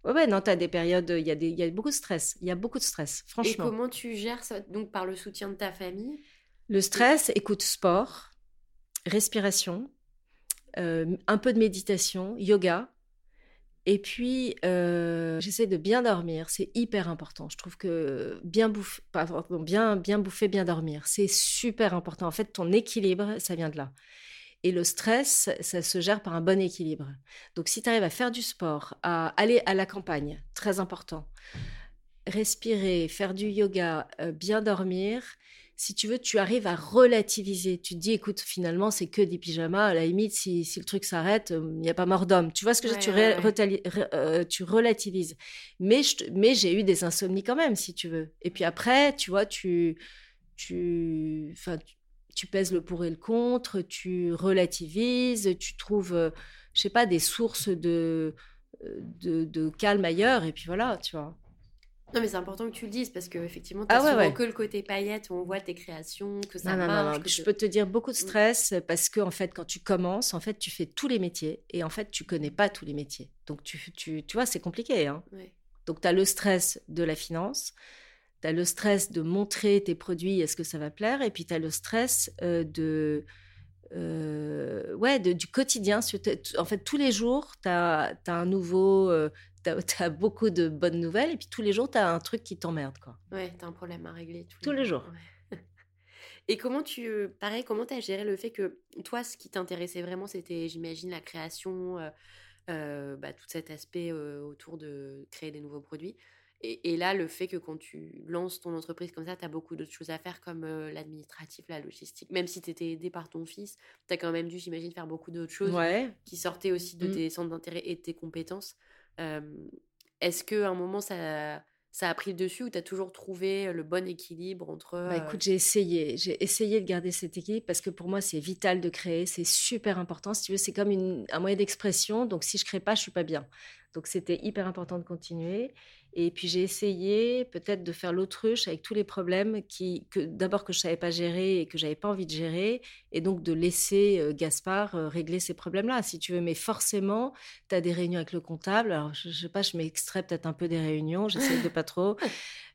ouais. ouais, non, tu as des périodes... Il y, y a beaucoup de stress, il y a beaucoup de stress, franchement. Et comment tu gères ça? Donc, par le soutien de ta famille? Le stress, et... écoute, sport, respiration, euh, un peu de méditation, yoga... Et puis, euh, j'essaie de bien dormir, c'est hyper important. Je trouve que bien bouffer, pardon, bien, bien bouffer, bien dormir, c'est super important. En fait, ton équilibre, ça vient de là. Et le stress, ça se gère par un bon équilibre. Donc, si tu arrives à faire du sport, à aller à la campagne, très important, respirer, faire du yoga, euh, bien dormir... Si tu veux, tu arrives à relativiser. Tu te dis, écoute, finalement, c'est que des pyjamas. À la limite, si, si le truc s'arrête, il euh, n'y a pas mort d'homme. Tu vois ce que ouais, je, tu, ouais, re- ouais. Re- euh, tu relativises. Mais, je, mais j'ai eu des insomnies quand même, si tu veux. Et puis après, tu vois, tu, tu, enfin, tu, tu pèses le pour et le contre, tu relativises, tu trouves, euh, je ne sais pas, des sources de, de, de calme ailleurs. Et puis voilà, tu vois. Non, mais c'est important que tu le dises parce qu'effectivement, tu n'as ah ouais, souvent ouais. que le côté paillettes où on voit tes créations, que ça non, marche. Non, non, non. Que je tu... peux te dire beaucoup de stress parce que, en fait, quand tu commences, en fait, tu fais tous les métiers et en fait, tu ne connais pas tous les métiers. Donc, tu, tu, tu vois, c'est compliqué. Hein. Ouais. Donc, tu as le stress de la finance, tu as le stress de montrer tes produits, est-ce que ça va plaire, et puis tu as le stress euh, de, euh, ouais, de, du quotidien. En fait, tous les jours, tu as un nouveau... Euh, T'as beaucoup de bonnes nouvelles et puis tous les jours, t'as un truc qui t'emmerde, quoi. Ouais, t'as un problème à régler tous les, tous les jours. Ouais. Et comment tu, pareil, comment t'as géré le fait que toi, ce qui t'intéressait vraiment, c'était, j'imagine, la création, euh, bah, tout cet aspect euh, autour de créer des nouveaux produits. Et, et là, le fait que quand tu lances ton entreprise comme ça, t'as beaucoup d'autres choses à faire comme euh, l'administratif, la logistique. Même si t'étais aidée par ton fils, t'as quand même dû, j'imagine, faire beaucoup d'autres choses ouais. qui sortaient aussi de mmh. tes centres d'intérêt et de tes compétences. Euh, est-ce qu'à un moment ça, ça a pris le dessus ou tu as toujours trouvé le bon équilibre entre... Bah écoute, j'ai essayé, j'ai essayé de garder cet équilibre parce que pour moi c'est vital de créer, c'est super important, si tu veux c'est comme une, un moyen d'expression, donc si je crée pas je suis pas bien, donc c'était hyper important de continuer. Et puis j'ai essayé peut-être de faire l'autruche avec tous les problèmes qui, que, d'abord que je ne savais pas gérer et que je n'avais pas envie de gérer, et donc de laisser euh, Gaspard euh, régler ces problèmes-là, si tu veux. Mais forcément, tu as des réunions avec le comptable. Alors, je ne sais pas, je m'extrais peut-être un peu des réunions, j'essaie de pas trop.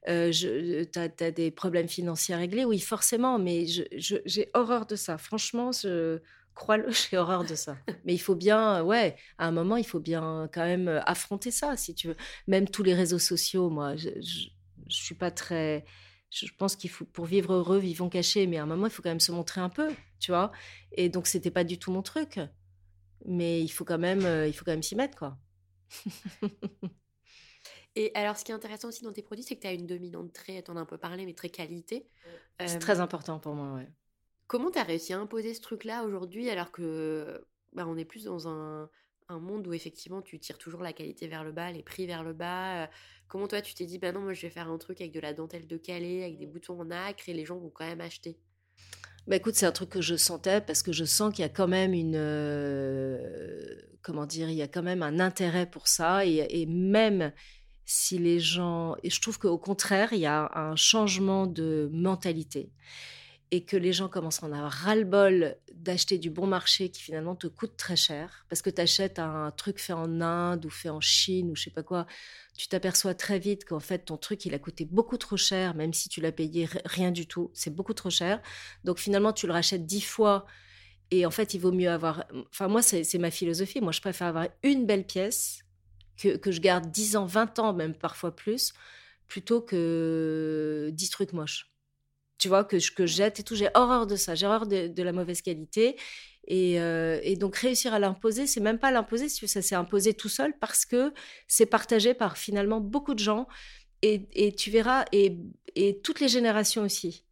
Euh, tu as des problèmes financiers à régler, oui, forcément, mais je, je, j'ai horreur de ça. Franchement, je... Crois-le, j'ai horreur de ça. Mais il faut bien, ouais, à un moment, il faut bien quand même affronter ça, si tu veux. Même tous les réseaux sociaux, moi, je, je, je suis pas très... Je pense qu'il faut, pour vivre heureux, vivons cachés. Mais à un moment, il faut quand même se montrer un peu, tu vois. Et donc, c'était pas du tout mon truc. Mais il faut quand même, euh, il faut quand même s'y mettre, quoi. Et alors, ce qui est intéressant aussi dans tes produits, c'est que tu as une dominante très, t'en as un peu parlé, mais très qualité. Euh, c'est très important pour moi, ouais. Comment tu as réussi à imposer ce truc-là aujourd'hui, alors que bah, on est plus dans un, un monde où, effectivement, tu tires toujours la qualité vers le bas, les prix vers le bas. Comment, toi, tu t'es dit, bah non, moi, je vais faire un truc avec de la dentelle de Calais, avec des boutons en nacre, et les gens vont quand même acheter? Bah écoute, c'est un truc que je sentais, parce que je sens qu'il y a quand même une... Euh, comment dire, il y a quand même un intérêt pour ça, et, et même... Si les gens... Et je trouve qu'au contraire, il y a un changement de mentalité et que les gens commencent à en avoir ras-le-bol d'acheter du bon marché qui finalement te coûte très cher parce que tu achètes un truc fait en Inde ou fait en Chine ou je sais pas quoi. Tu t'aperçois très vite qu'en fait, ton truc, il a coûté beaucoup trop cher, même si tu l'as payé rien du tout. C'est beaucoup trop cher. Donc finalement, tu le rachètes dix fois et en fait, il vaut mieux avoir... Enfin, moi, c'est, c'est ma philosophie. Moi, je préfère avoir une belle pièce... Que, que je garde dix ans, vingt ans, même parfois plus, plutôt que dix trucs moches. Tu vois, que je, que je jette et tout. J'ai horreur de ça, j'ai horreur de, de la mauvaise qualité. Et, euh, et donc, réussir à l'imposer, c'est même pas l'imposer, ça s'est imposé tout seul parce que c'est partagé par finalement beaucoup de gens. Et, et tu verras, et, et toutes les générations aussi.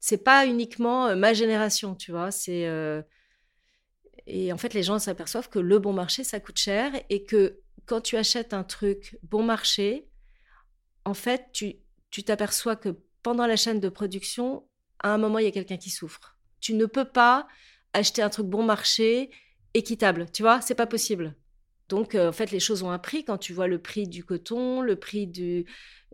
C'est pas uniquement ma génération, tu vois, c'est... Euh, et en fait, les gens s'aperçoivent que le bon marché, ça coûte cher et que quand tu achètes un truc bon marché, en fait, tu, tu t'aperçois que pendant la chaîne de production, à un moment, il y a quelqu'un qui souffre. Tu ne peux pas acheter un truc bon marché équitable, tu vois, c'est pas possible. Donc, euh, en fait, les choses ont un prix. Quand tu vois le prix du coton, le prix du,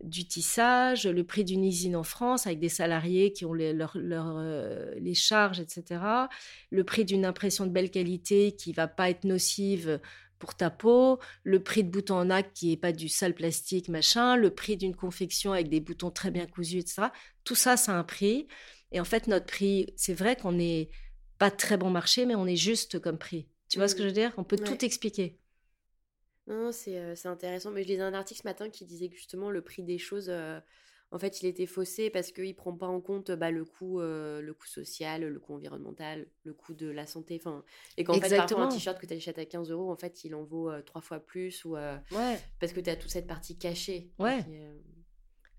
du tissage, le prix d'une usine en France avec des salariés qui ont les, leur, leur, euh, les charges, et cetera. Le prix d'une impression de belle qualité qui ne va pas être nocive pour ta peau. Le prix de boutons en nacre qui n'est pas du sale plastique, machin. Le prix d'une confection avec des boutons très bien cousus, et cetera. Tout ça, ça a un prix. Et en fait, notre prix, c'est vrai qu'on n'est pas très bon marché, mais on est juste comme prix. Tu vois mmh. ce que je veux dire ? On peut ouais. tout expliquer. Non, c'est, euh, c'est intéressant. Mais je lisais un article ce matin qui disait que justement le prix des choses, euh, en fait, il était faussé parce qu'il ne prend pas en compte bah, le, coût, euh, le coût social, le coût environnemental, le coût de la santé. Et qu'en Exactement. fait, parfois, un t-shirt que tu achètes à quinze euros, en fait, il en vaut euh, trois fois plus ou, euh, ouais. parce que tu as toute cette partie cachée. Ouais. Qui, euh...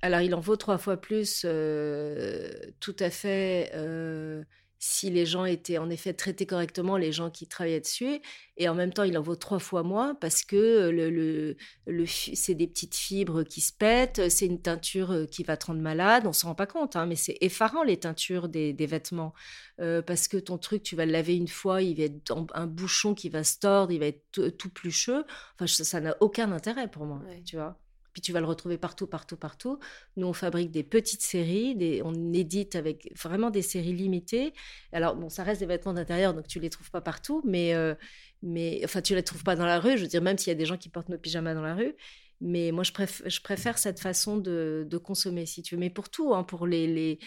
Alors, il en vaut trois fois plus, euh, tout à fait... Euh... si les gens étaient en effet traités correctement, les gens qui travaillaient dessus. Et en même temps, il en vaut trois fois moins parce que le, le, le, c'est des petites fibres qui se pètent, c'est une teinture qui va te rendre malade. On ne s'en rend pas compte, hein, mais c'est effarant les teintures des, des vêtements. Euh, parce que ton truc, tu vas le laver une fois, il va être un bouchon qui va se tordre, il va être tout, tout plucheux. Enfin, ça, ça n'a aucun intérêt pour moi, ouais. tu vois. Puis tu vas le retrouver partout, partout, partout. Nous, on fabrique des petites séries, des, on édite avec vraiment des séries limitées. Alors, bon, ça reste des vêtements d'intérieur, donc tu ne les trouves pas partout, mais, euh, mais enfin, tu ne les trouves pas dans la rue, je veux dire, même s'il y a des gens qui portent nos pyjamas dans la rue. Mais moi, je, préf- je préfère cette façon de, de consommer, si tu veux. Mais pour tout, hein, pour les, les,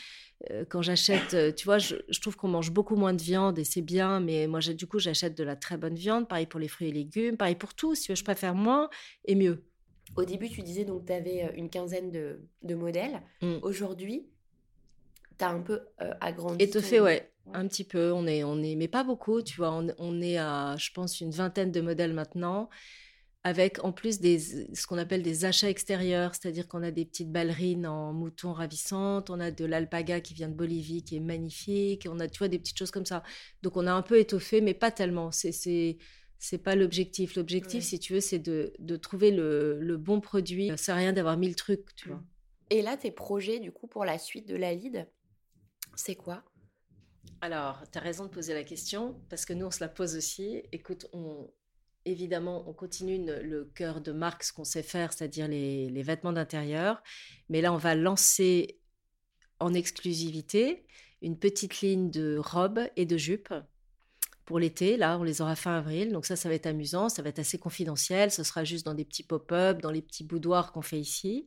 euh, quand j'achète, tu vois, je, je trouve qu'on mange beaucoup moins de viande et c'est bien. Mais moi, j'ai, du coup, j'achète de la très bonne viande. Pareil pour les fruits et légumes, pareil pour tout. Si tu veux, je préfère moins et mieux. Au début, tu disais donc que tu avais une quinzaine de, de modèles. Mm. Aujourd'hui, tu as un peu euh, agrandi. Et te ton... fait, ouais, ouais, un petit peu. On est, on est, mais pas beaucoup, tu vois. On, on est à, je pense, une vingtaine de modèles maintenant, avec en plus des, ce qu'on appelle des achats extérieurs, c'est-à-dire qu'on a des petites ballerines en mouton ravissantes, on a de l'alpaga qui vient de Bolivie, qui est magnifique, on a, tu vois, des petites choses comme ça. Donc, on a un peu étoffé, mais pas tellement. C'est... c'est... C'est pas l'objectif. L'objectif, ouais. si tu veux, c'est de, de trouver le, le bon produit. Ça sert à rien d'avoir mille trucs, tu vois. Et là, tes projets, du coup, pour la suite de Lalide, c'est quoi ? Alors, t'as raison de poser la question, parce que nous, on se la pose aussi. Écoute, on, évidemment, on continue une, le cœur de marque, ce qu'on sait faire, c'est-à-dire les, les vêtements d'intérieur. Mais là, on va lancer en exclusivité une petite ligne de robes et de jupes. Pour l'été, là, on les aura fin avril. Donc ça, ça va être amusant, ça va être assez confidentiel. Ce sera juste dans des petits pop-up, dans les petits boudoirs qu'on fait ici.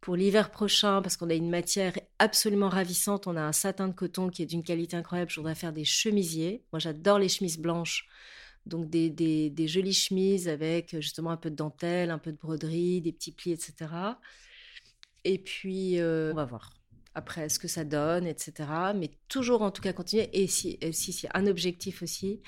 Pour l'hiver prochain, parce qu'on a une matière absolument ravissante, on a un satin de coton qui est d'une qualité incroyable. Je voudrais faire des chemisiers. Moi, j'adore les chemises blanches. Donc des, des, des jolies chemises avec justement un peu de dentelle, un peu de broderie, des petits plis, et cetera. Et puis, euh, on va voir après ce que ça donne, et cetera. Mais toujours, en tout cas, continuer. Et si, si, si, un objectif aussi,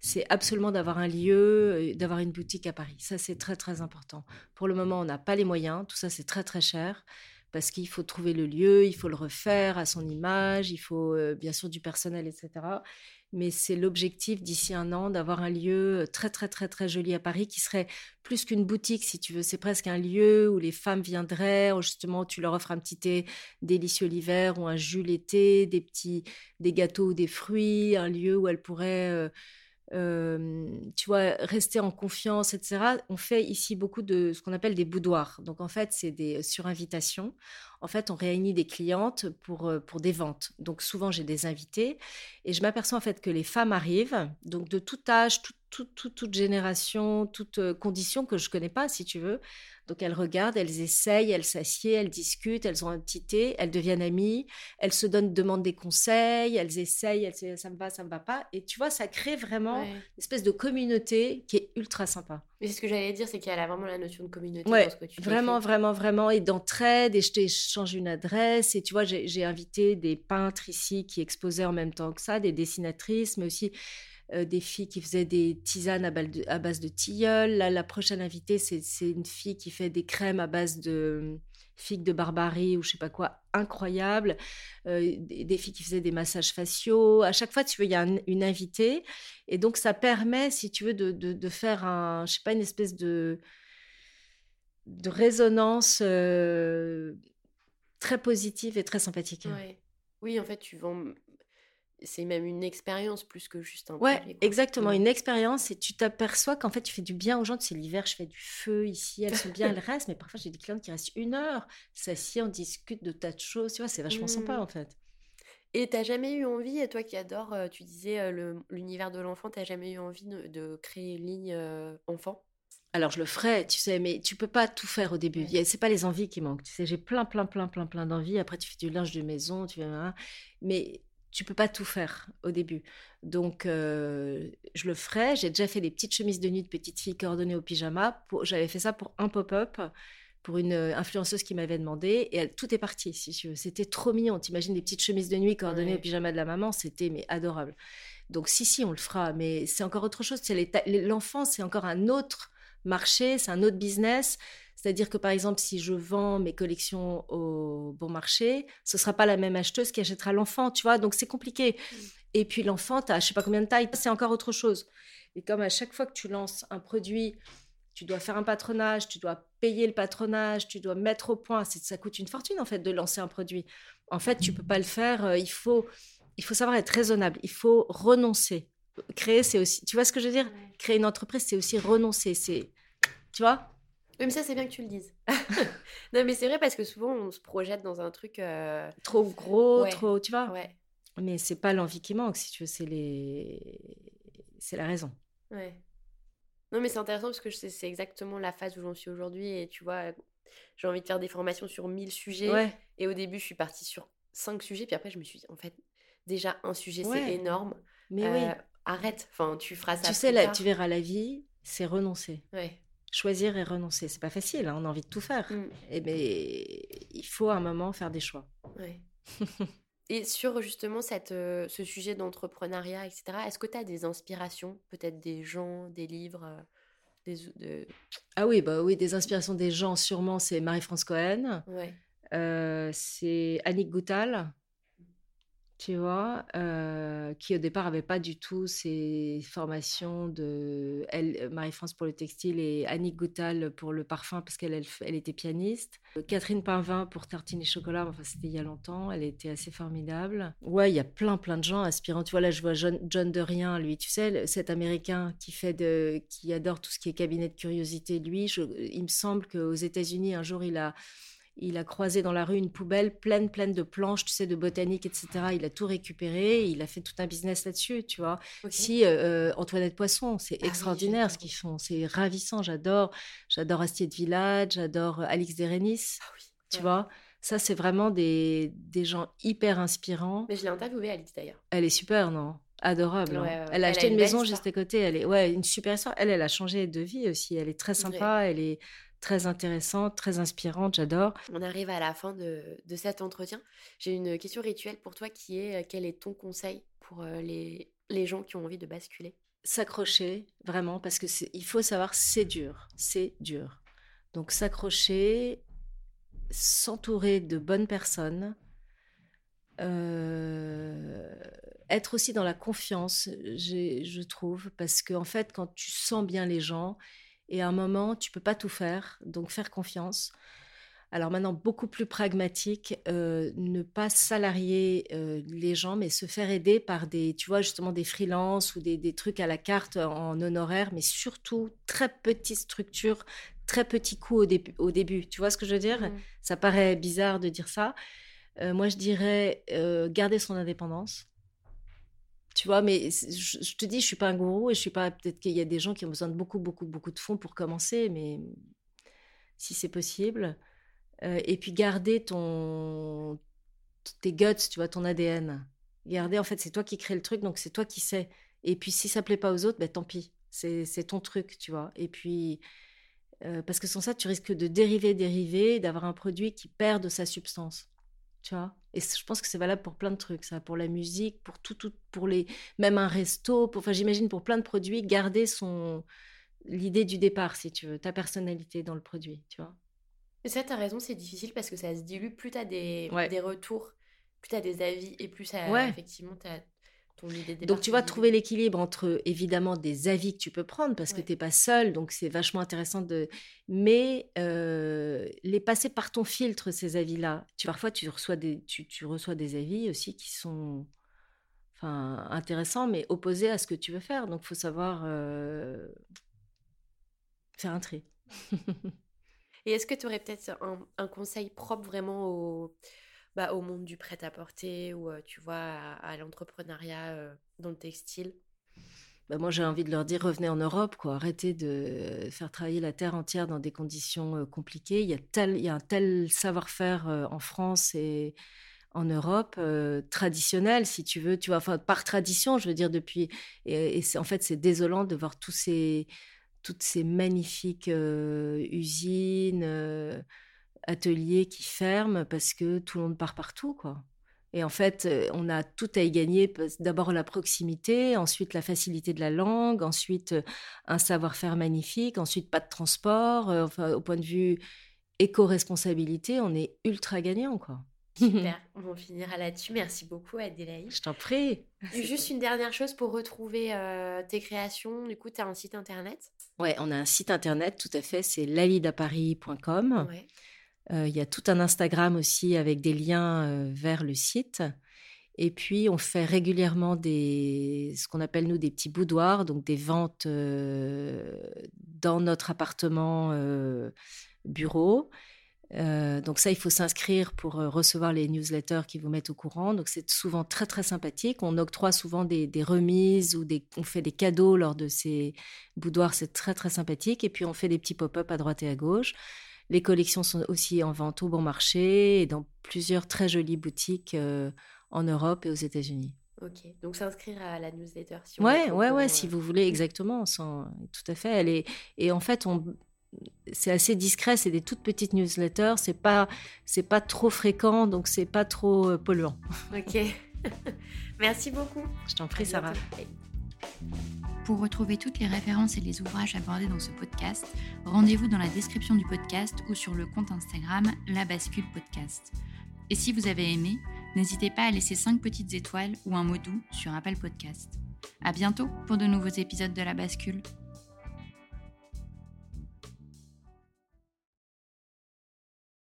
c'est absolument d'avoir un lieu, d'avoir une boutique à Paris. Ça, c'est très, très important. Pour le moment, on n'a pas les moyens. Tout ça, c'est très, très cher. Parce qu'il faut trouver le lieu, il faut le refaire à son image, il faut euh, bien sûr du personnel, et cetera. Mais c'est l'objectif d'ici un an d'avoir un lieu très, très, très, très joli à Paris qui serait plus qu'une boutique, si tu veux. C'est presque un lieu où les femmes viendraient, où justement tu leur offres un petit thé délicieux l'hiver ou un jus l'été, des petits, des gâteaux ou des fruits, un lieu où elles pourraient... Euh, Euh, tu vois, rester en confiance, et cetera. On fait ici beaucoup de ce qu'on appelle des boudoirs. Donc, en fait, c'est des surinvitations. En fait, on réunit des clientes pour, pour des ventes. Donc, souvent, j'ai des invités. Et je m'aperçois, en fait, que les femmes arrivent, donc de tout âge, tout, tout, tout, toute génération, toute condition que je ne connais pas, si tu veux. Donc, elles regardent, elles essayent, elles s'assiedent, elles discutent, elles ont un petit thé, elles deviennent amies, elles se donnent, demandent des conseils, elles essayent, elles disent « ça me va, ça me va pas ». Et tu vois, ça crée vraiment ouais. une espèce de communauté qui est ultra sympa. Mais c'est ce que j'allais dire, c'est qu'il y a là, vraiment la notion de communauté ouais, dans ce que tu fais. Vraiment, vraiment, vraiment. Et d'entraide, et je t'échange une adresse. Et tu vois, j'ai, j'ai invité des peintres ici qui exposaient en même temps que ça, des dessinatrices, mais aussi... Euh, des filles qui faisaient des tisanes à, de, à base de tilleul. Là, la prochaine invitée, c'est, c'est une fille qui fait des crèmes à base de figues de Barbarie ou je sais pas quoi, incroyable. Euh, des, des filles qui faisaient des massages faciaux. À chaque fois, tu veux, il y a un, une invitée. Et donc, ça permet, si tu veux, de, de, de faire un, je sais pas, une espèce de, de résonance euh, très positive et très sympathique. Ouais. Oui, en fait, tu vends... C'est même une expérience plus que juste un projet. Ouais, exactement, ouais. Une expérience. Et tu t'aperçois qu'en fait, tu fais du bien aux gens. Tu sais, l'hiver, je fais du feu ici. Elles sont bien, elles restent. Mais parfois, j'ai des clientes qui restent une heure. S'assiedent, on discute de tas de choses. Tu vois, c'est vachement mmh. sympa, en fait. Et t'as jamais eu envie, et toi qui adores, tu disais le, l'univers de l'enfant, t'as jamais eu envie de, de créer une ligne euh, enfant ? Alors, je le ferai, tu sais, mais tu peux pas tout faire au début. Ouais. C'est pas les envies qui manquent. Tu sais, j'ai plein, plein, plein, plein, plein d'envies. Après, tu fais du linge de maison, tu fais... Mais... Tu ne peux pas tout faire au début. Donc, euh, je le ferai. J'ai déjà fait des petites chemises de nuit de petites filles coordonnées au pyjama. Pour, j'avais fait ça pour un pop-up, pour une influenceuse qui m'avait demandé. Et elle, tout est parti, si tu veux. C'était trop mignon. T'imagines des petites chemises de nuit coordonnées ouais. au pyjama de la maman. C'était mais, adorable. Donc, si, si, on le fera. Mais c'est encore autre chose. C'est l'éta... L'enfant, c'est encore un autre marché. C'est un autre business. C'est-à-dire que, par exemple, si je vends mes collections au Bon Marché, ce ne sera pas la même acheteuse qui achètera l'enfant, tu vois. Donc, c'est compliqué. Mmh. Et puis, l'enfant, tu as je ne sais pas combien de tailles, c'est encore autre chose. Et comme à chaque fois que tu lances un produit, tu dois faire un patronage, tu dois payer le patronage, tu dois mettre au point. C'est, ça coûte une fortune, en fait, de lancer un produit. En fait, tu ne peux pas le faire. Il faut, il faut savoir être raisonnable. Il faut renoncer. Créer, c'est aussi... Tu vois ce que je veux dire ? Créer une entreprise, c'est aussi renoncer. C'est, tu vois ? Oui, mais ça, c'est bien que tu le dises. Non, mais c'est vrai, parce que souvent, on se projette dans un truc... Euh... Trop gros, ouais. trop... Tu vois ouais. Mais c'est pas l'envie qui manque, si tu veux. C'est, les... c'est la raison. Ouais. Non, mais c'est intéressant, parce que je sais, c'est exactement la phase où j'en suis aujourd'hui. Et tu vois, j'ai envie de faire des formations sur mille sujets. Ouais. Et au début, je suis partie sur cinq sujets. Puis après, je me suis dit, en fait, déjà, un sujet, ouais. c'est énorme. Mais euh, oui. Arrête, enfin, tu feras ça. Tu sais, là, tu verras la vie, c'est renoncer. Ouais. Choisir et renoncer, c'est pas facile, hein, on a envie de tout faire. Mm. Et ben, il faut à un moment faire des choix. Ouais. Et sur justement cette, euh, ce sujet d'entrepreneuriat, et cetera, est-ce que tu as des inspirations, peut-être des gens, des livres euh, des, de... Ah oui, bah oui, des inspirations des gens, sûrement, c'est Marie-France Cohen, ouais. euh, c'est Annick Goutal, tu vois, euh, qui au départ n'avait pas du tout ces formations de elle, Marie-France pour le textile et Annick Goutal pour le parfum, parce qu'elle elle, elle était pianiste. Catherine Painvin pour Tartines et Chocolat, enfin, c'était il y a longtemps, elle était assez formidable. Ouais, il y a plein, plein de gens inspirants. Tu vois, là, je vois John, John Derian, lui, tu sais, cet Américain qui, fait de, qui adore tout ce qui est cabinet de curiosité, lui. Je, il me semble qu'aux États-Unis, un jour, il a... Il a croisé dans la rue une poubelle pleine, pleine de planches, tu sais, de botanique, et cetera. Il a tout récupéré, il a fait tout un business là-dessus, tu vois. Okay. Si, euh, Antoinette Poisson, c'est ah extraordinaire oui, ce qu'ils font, c'est ravissant, j'adore. J'adore Astier de Village, j'adore Alix Derenice, ah oui, tu ouais. vois. Ça, c'est vraiment des, des gens hyper inspirants. Mais je l'ai interviewée, Alix, d'ailleurs. Elle est super, non ? Adorable. Ouais, hein. Elle a elle acheté a une, une maison juste à côté, elle est ouais, une super histoire. Elle, elle a changé de vie aussi, elle est très sympa, ouais. elle est... très intéressante, très inspirante, j'adore. On arrive à la fin de, de cet entretien. J'ai une question rituelle pour toi qui est, quel est ton conseil pour les, les gens qui ont envie de basculer ? S'accrocher, vraiment, parce que c'est, il faut savoir, c'est dur, c'est dur. Donc s'accrocher, s'entourer de bonnes personnes, euh, être aussi dans la confiance, j'ai, je trouve, parce qu'en fait, quand tu sens bien les gens, et à un moment, tu peux pas tout faire, donc faire confiance. Alors maintenant, beaucoup plus pragmatique, euh, ne pas salarier euh, les gens, mais se faire aider par des, tu vois, justement des freelances ou des, des trucs à la carte en honoraire, mais surtout très petites structures, très petits coûts au, dé- au début. Tu vois ce que je veux dire ? Mmh. Ça paraît bizarre de dire ça. Euh, moi, je dirais euh, garder son indépendance. Tu vois, mais je, je te dis, je suis pas un gourou et je suis pas. Peut-être qu'il y a des gens qui ont besoin de beaucoup, beaucoup, beaucoup de fonds pour commencer, mais si c'est possible. Euh, et puis garder ton, tes guts, tu vois, ton A D N. Garder, en fait, c'est toi qui crée le truc, donc c'est toi qui sais. Et puis si ça plaît pas aux autres, ben tant pis, c'est, c'est ton truc, tu vois. Et puis euh, parce que sans ça, tu risques de dériver, dériver, d'avoir un produit qui perd de sa substance. Tu vois, et je pense que c'est valable pour plein de trucs, ça, pour la musique, pour tout, tout, pour les, même un resto, pour, enfin, j'imagine pour plein de produits, garder son l'idée du départ, si tu veux, ta personnalité dans le produit, tu vois. Mais ça, t'as raison, c'est difficile parce que ça se dilue. Plus t'as des, ouais. des retours, plus t'as des avis, et plus ça, ouais. effectivement, t'as ton idée de départ. Donc, tu vois, trouver l'équilibre entre évidemment des avis que tu peux prendre parce ouais. que t'es pas seule, donc c'est vachement intéressant de, mais euh, les passer par ton filtre, ces avis-là. Tu parfois tu reçois des, tu, tu reçois des avis aussi qui sont, enfin, intéressants, mais opposés à ce que tu veux faire. Donc, faut savoir euh, faire un tri. Et est-ce que tu aurais peut-être un, un conseil propre vraiment au, bah, au monde du prêt-à-porter ou, tu vois, à, à l'entrepreneuriat euh, dans le textile ? Bah moi, j'ai envie de leur dire, revenez en Europe, quoi. Arrêtez de faire travailler la terre entière dans des conditions euh, compliquées. Il y a tel, il y a un tel savoir-faire euh, en France et en Europe, euh, traditionnel, si tu veux. Tu vois, enfin, par tradition, je veux dire, depuis... Et, et c'est, en fait, c'est désolant de voir tous ces... toutes ces magnifiques euh, usines, euh, ateliers qui ferment parce que tout le monde part partout, quoi. Et en fait, on a tout à y gagner. D'abord la proximité, ensuite la facilité de la langue, ensuite un savoir-faire magnifique, ensuite pas de transport. Euh, enfin, au point de vue éco-responsabilité, on est ultra gagnant, quoi. Super, on finira là-dessus. Merci beaucoup, Adélaïde. Je t'en prie. Juste une dernière chose pour retrouver euh, tes créations. Du coup, tu as un site internet ? Ouais, on a un site internet, tout à fait. C'est lalide à paris point com. Il ouais. euh, y a tout un Instagram aussi avec des liens euh, vers le site. Et puis, on fait régulièrement des, ce qu'on appelle, nous, des petits boudoirs, donc des ventes euh, dans notre appartement euh, bureau. Euh, donc ça, il faut s'inscrire pour euh, recevoir les newsletters qui vous mettent au courant. Donc c'est souvent très très sympathique. On octroie souvent des, des remises ou des, on fait des cadeaux lors de ces boudoirs. C'est très très sympathique. Et puis on fait des petits pop-up à droite et à gauche. Les collections sont aussi en vente au Bon Marché et dans plusieurs très jolies boutiques euh, en Europe et aux États-Unis. Ok, donc s'inscrire à la newsletter. Si on ouais, ouais, ouais, euh... si vous voulez, exactement. Sans... Tout à fait. Elle est... Et en fait, on c'est assez discret, c'est des toutes petites newsletters, c'est pas, c'est pas trop fréquent, donc c'est pas trop polluant. Ok, merci beaucoup. Je t'en prie, Sarah. Pour retrouver toutes les références et les ouvrages abordés dans ce podcast, rendez-vous dans la description du podcast ou sur le compte Instagram La Bascule Podcast. Et si vous avez aimé, n'hésitez pas à laisser cinq petites étoiles ou un mot doux sur Apple Podcast. À bientôt pour de nouveaux épisodes de La Bascule.